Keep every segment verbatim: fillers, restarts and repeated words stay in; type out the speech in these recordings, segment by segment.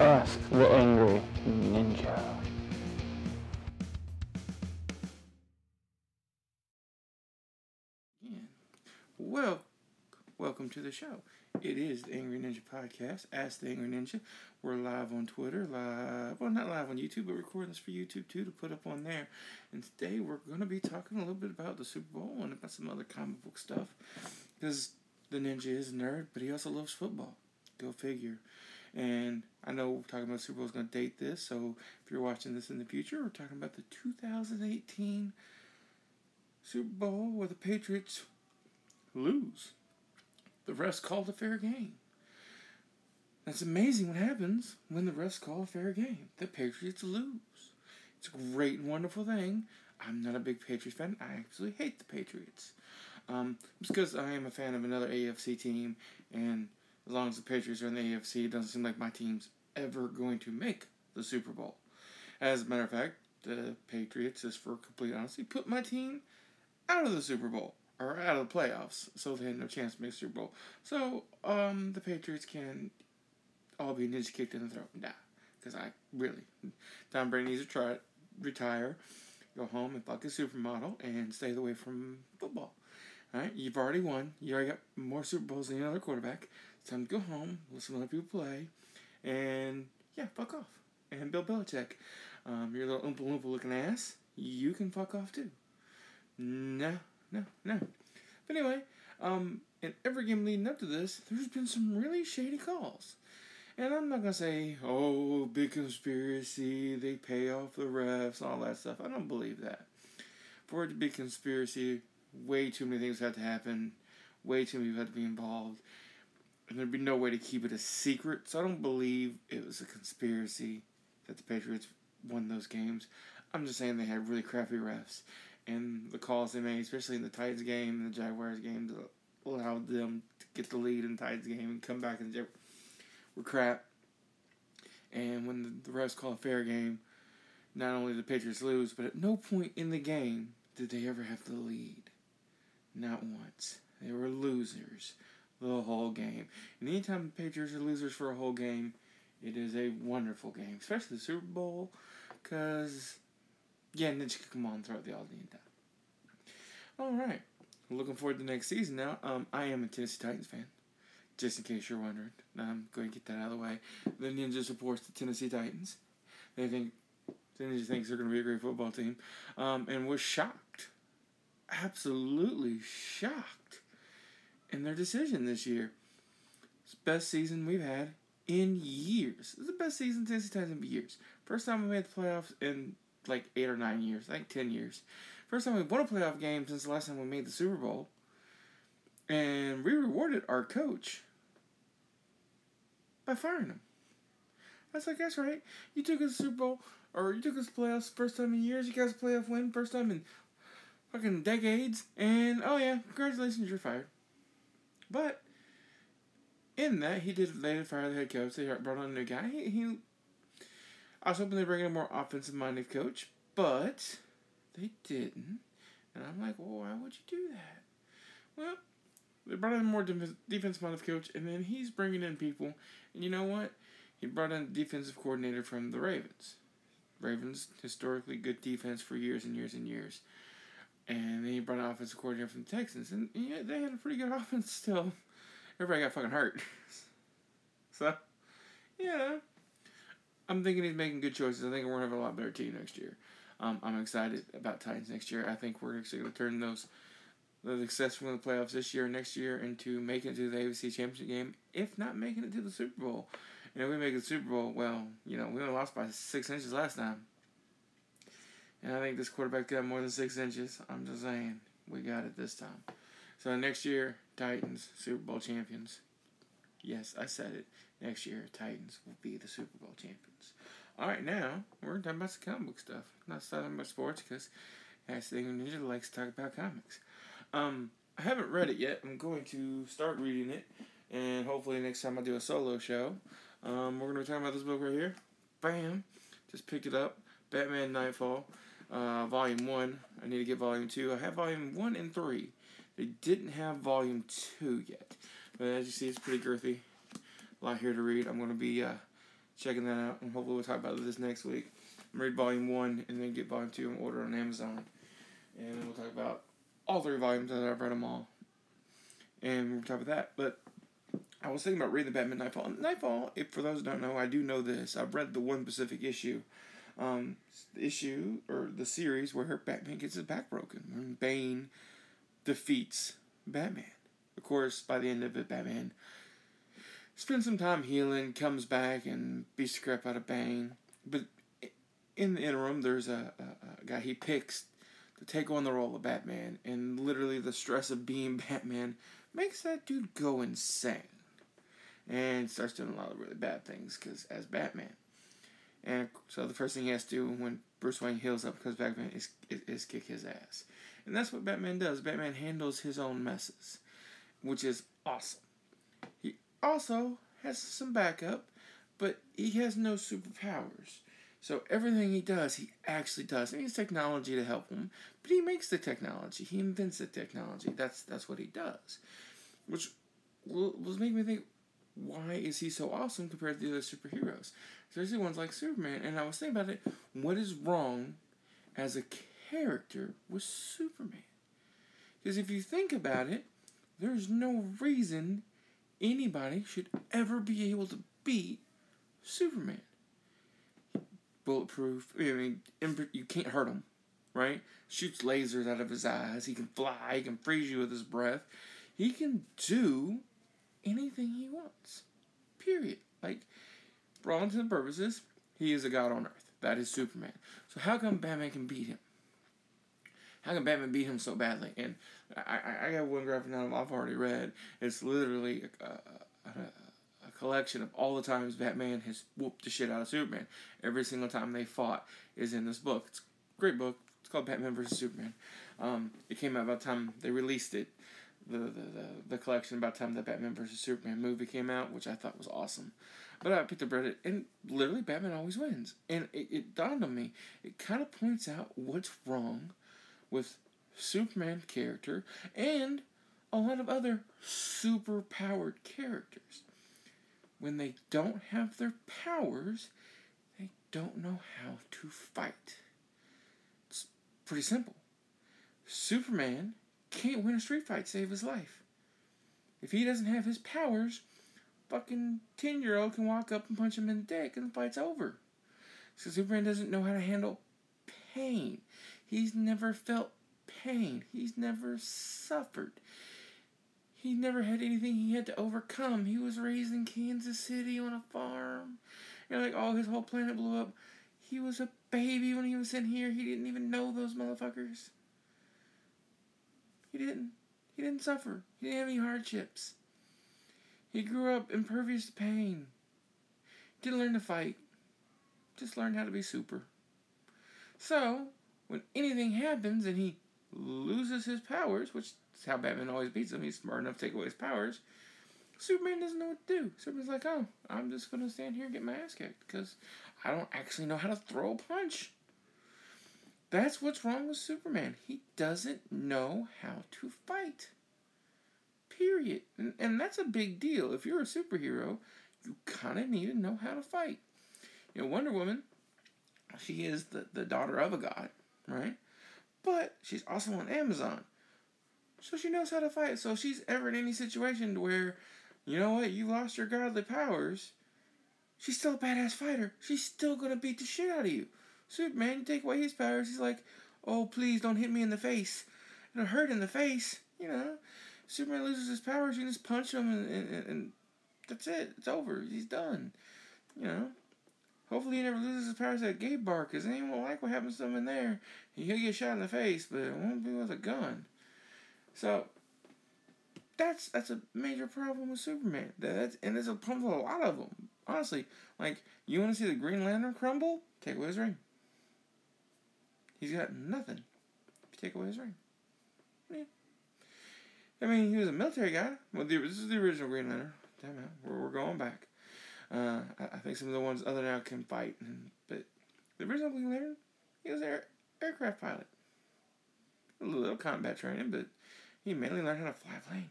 Ask the Angry Ninja. Well, welcome to the show. It is the Angry Ninja Podcast, Ask the Angry Ninja. We're live on Twitter, live, well, not live on YouTube, but recording this for YouTube, too, to put up on there. And today we're going to be talking a little bit about the Super Bowl and about some other comic book stuff. Because the ninja is a nerd, but he also loves football. Go figure. And I know we're talking about Super Bowl is going to date this, so if you're watching this in the future, we're talking about the two thousand eighteen Super Bowl where the Patriots lose. The refs called a fair game. That's amazing what happens when the refs call a fair game. The Patriots lose. It's a great and wonderful thing. I'm not a big Patriots fan. I actually hate the Patriots. Um, it's because I am a fan of another A F C team, and as long as the Patriots are in the A F C, it doesn't seem like my team's ever going to make the Super Bowl. As a matter of fact, the Patriots, just for complete honesty, put my team out of the Super Bowl, or out of the playoffs, so they had no chance to make the Super Bowl. So, um, the Patriots can all be ninja kicked in the throat and die. Because I, really, Tom Brady needs to try, retire, go home and fuck a supermodel, and stay away from football. Alright, you've already won. You already got more Super Bowls than any other quarterback. It's time to go home, listen to other people play, and, yeah, fuck off. And Bill Belichick, um, your little Oompa Loompa looking ass, you can fuck off too. Nah. No, no. But anyway, um, in every game leading up to this, there's been some really shady calls. And I'm not going to say, oh, big conspiracy, they pay off the refs, all that stuff. I don't believe that. For it to be conspiracy, way too many things had to happen. Way too many people had to be involved. And there'd be no way to keep it a secret. So I don't believe it was a conspiracy that the Patriots won those games. I'm just saying they had really crappy refs. And the calls they made, especially in the Titans game and the Jaguars game, that allowed them to get the lead in the Titans game and come back and the Jag- were crap. And when the refs call a fair game, not only did the Patriots lose, but at no point in the game did they ever have the lead. Not once. They were losers the whole game. And anytime the Patriots are losers for a whole game, it is a wonderful game, especially the Super Bowl, because... yeah, ninja kick them on throughout the all the entire. All right, looking forward to the next season now. Um, I am a Tennessee Titans fan, just in case you're wondering. I'm going to get that out of the way. The ninja supports the Tennessee Titans. They think the ninja thinks they're going to be a great football team, um, and was shocked, absolutely shocked, in their decision this year. It's the best season we've had in years. It's the best season Tennessee Titans in years. First time we made the playoffs in like eight or nine years, I think ten years. First time we won a playoff game since the last time we made the Super Bowl. And we rewarded our coach by firing him. I was like, that's right. You took us to the Super Bowl, or you took us to the playoffs first time in years. You guys playoff win first time in fucking decades. And, oh yeah, congratulations, you're fired. But, in that, he did, they did fire the head coach. They brought on a new guy. He... he I was hoping they'd bring in a more offensive-minded coach, but they didn't. And I'm like, well, why would you do that? Well, they brought in a more de- defensive-minded coach, and then he's bringing in people. And you know what? He brought in a defensive coordinator from the Ravens. Ravens, historically good defense for years and years and years. And then he brought an offensive coordinator from the Texans. And, and yeah, they had a pretty good offense still. Everybody got fucking hurt. So, yeah. I'm thinking he's making good choices. I think we're going to have a lot better team next year. Um, I'm excited about Titans next year. I think we're actually going to turn those the success from the playoffs this year and next year into making it to the A F C Championship game, if not making it to the Super Bowl. And if we make it to the Super Bowl, well, you know, we only lost by six inches last time. And I think this quarterback got more than six inches. I'm just saying, we got it this time. So next year, Titans, Super Bowl champions. Yes, I said it. Next year, Titans will be the Super Bowl champions. All right, now, we're talking about some comic book stuff. I'm not talking about sports, because Ask the Angry Ninja likes to talk about comics. Um, I haven't read it yet. I'm going to start reading it, and hopefully next time I do a solo show, um, we're going to be talking about this book right here. Bam! Just picked it up. Batman Nightfall, uh, Volume one. I need to get Volume two. I have Volume one and three. They didn't have Volume two yet. But as you see, it's pretty girthy. A lot here to read. I'm going to be uh, checking that out, and hopefully we'll talk about this next week. I'm read volume one and then get volume two and order on Amazon, and then we'll talk about all three volumes that I've read them all, and we'll talk about that. But I was thinking about reading the Batman Nightfall. Nightfall, if for those who don't know, I do know this. I've read the one specific issue, um, issue or the series where Batman gets his back broken when Bane defeats Batman. Of course, by the end of it, Batman spends some time healing, comes back, and beats the crap out of Bane. But in the interim, there's a, a, a guy he picks to take on the role of Batman, and literally the stress of being Batman makes that dude go insane. And starts doing a lot of really bad things because as Batman. And so the first thing he has to do when Bruce Wayne heals up because Batman is, is, is kick his ass. And that's what Batman does. Batman handles his own messes, which is awesome. He also has some backup, but he has no superpowers. So everything he does, he actually does. He needs technology to help him, but he makes the technology. He invents the technology. That's that's what he does. Which was making me think, why is he so awesome compared to the other superheroes? Especially ones like Superman. And I was thinking about it, what is wrong as a character with Superman? Because if you think about it, there's no reason anybody should ever be able to beat Superman. Bulletproof, I mean, you can't hurt him, right? Shoots lasers out of his eyes, he can fly, he can freeze you with his breath. He can do anything he wants, period. Like, for all intents and purposes, he is a god on earth. That is Superman. So how come Batman can beat him? How can Batman beat him so badly? And I, I, I got one graphic novel I've already read. It's literally a, a, a, a collection of all the times Batman has whooped the shit out of Superman. Every single time they fought is in this book. It's a great book. It's called Batman versus. Superman. Um, it came out by the time they released it. The, the, the, the collection by the time the Batman versus. Superman movie came out, which I thought was awesome. But I picked up Reddit, and literally Batman always wins. And it, it dawned on me. It kind of points out what's wrong with Superman character and a lot of other super-powered characters. When they don't have their powers, they don't know how to fight. It's pretty simple. Superman can't win a street fight to save his life. If he doesn't have his powers, fucking ten-year-old can walk up and punch him in the dick and the fight's over. So Superman doesn't know how to handle pain. He's never felt pain. He's never suffered. He never had anything he had to overcome. He was raised in Kansas City on a farm. You know, like, oh, his whole planet blew up. He was a baby when he was sent here. He didn't even know those motherfuckers. He didn't. He didn't suffer. He didn't have any hardships. He grew up impervious to pain. Didn't learn to fight. Just learned how to be super. So, when anything happens and he loses his powers, which is how Batman always beats him, he's smart enough to take away his powers, Superman doesn't know what to do. Superman's like, oh, I'm just going to stand here and get my ass kicked because I don't actually know how to throw a punch. That's what's wrong with Superman. He doesn't know how to fight. Period. And, and that's a big deal. If you're a superhero, you kind of need to know how to fight. You know, Wonder Woman, she is the, the daughter of a god, right? But she's also on Amazon. So she knows how to fight. So if she's ever in any situation where, you know what, you lost your godly powers, she's still a badass fighter. She's still going to beat the shit out of you. Superman, you take away his powers, he's like, oh, please don't hit me in the face. It'll hurt in the face, you know. Superman loses his powers, you just punch him, and, and, and that's it. It's over. He's done, you know. Hopefully he never loses his powers at a gay bar, because anyone will like what happens to him in there. He'll get shot in the face, but it won't be with a gun. So, that's that's a major problem with Superman. That's, and there's a problem with a lot of them. Honestly, like, you want to see the Green Lantern crumble? Take away his ring. He's got nothing. Take away his ring. Yeah. I mean, he was a military guy. Well, the, this is the original Green Lantern. Damn it, we're, we're going back. Uh, I, I think some of the ones other now can fight, but the original Green Lantern, he was an air, aircraft pilot. A little combat training, but he mainly learned how to fly a plane.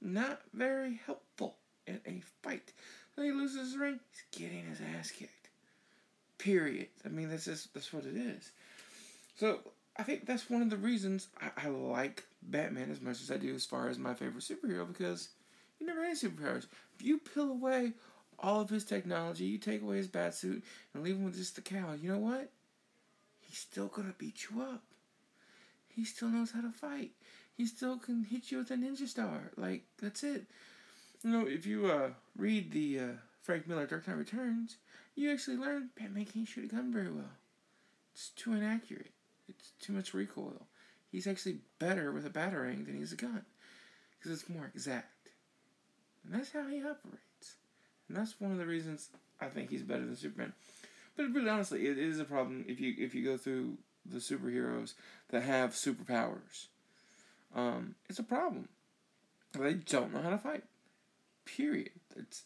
Not very helpful in a fight. and he loses his ring, he's getting his ass kicked. Period. I mean, that's just, that's what it is. So, I think that's one of the reasons I, I like Batman as much as I do as far as my favorite superhero, because he never had superpowers. If you peel away all of his technology, you take away his bat suit, and leave him with just the cowl, you know what? He's still gonna beat you up. He still knows how to fight. He still can hit you with a ninja star. Like, that's it. You know, if you uh, read the uh, Frank Miller Dark Knight Returns, you actually learn Batman can't shoot a gun very well. It's too inaccurate. It's too much recoil. He's actually better with a batarang than he's a gun, because it's more exact. And that's how he operates. And that's one of the reasons I think he's better than Superman. But really, honestly, it is a problem if you if you go through the superheroes that have superpowers. Um, it's a problem. They don't know how to fight. Period. It's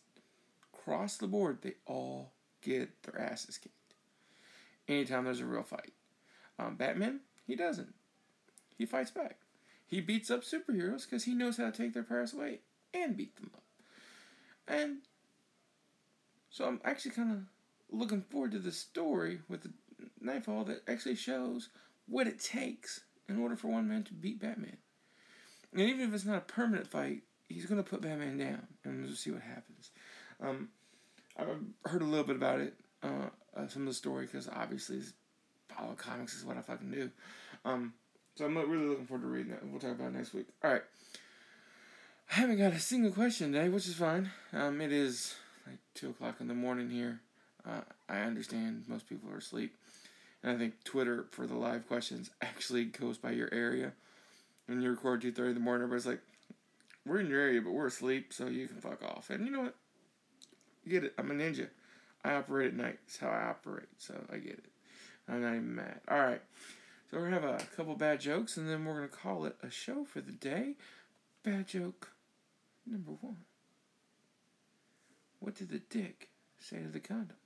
across the board. They all get their asses kicked anytime there's a real fight. Um, Batman, he doesn't. He fights back. He beats up superheroes because he knows how to take their powers away and beat them up. And so I'm actually kind of looking forward to the story with the Knightfall that actually shows what it takes in order for one man to beat Batman. And even if it's not a permanent fight, he's going to put Batman down, and we'll see what happens. Um, I've heard a little bit about it, uh, uh, some of the story, because obviously follow comics is what I fucking do. Um, so I'm really looking forward to reading that. We'll talk about it next week. All right. I haven't got a single question today, which is fine. Um, it is like two o'clock in the morning here. Uh, I understand most people are asleep. And I think Twitter for the live questions actually goes by your area. When you record two thirty in the morning, everybody's like, we're in your area, but we're asleep, so you can fuck off. And you know what? You get it. I'm a ninja. I operate at night. It's how I operate, so I get it. I'm not even mad. All right. So we're going to have a couple bad jokes, and then we're going to call it a show for the day. Bad joke number one. What did the dick say to the condom?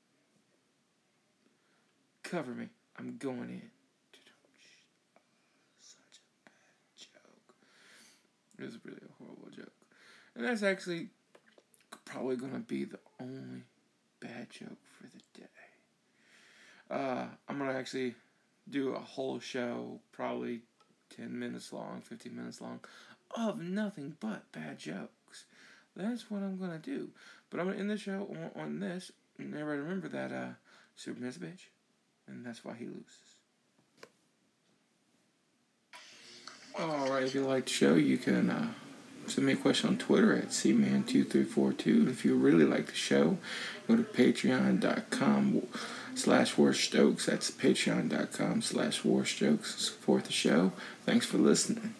Cover me. I'm going in. Such a bad joke. It was really a horrible joke. And that's actually probably going to be the only bad joke for the day. Uh, I'm going to actually do a whole show, probably ten minutes long, fifteen minutes long, of nothing but bad jokes. That's what I'm going to do. But I'm going to end the show on, on this. And everybody remember that uh, Superman's a bitch. And that's why he loses. Alright, if you like the show, you can uh, send me a question on Twitter at C man two three four two. And if you really like the show, go to patreon dot com. Slash warstokes. That's patreon dot com slash warstokes. Support the show. Thanks for listening.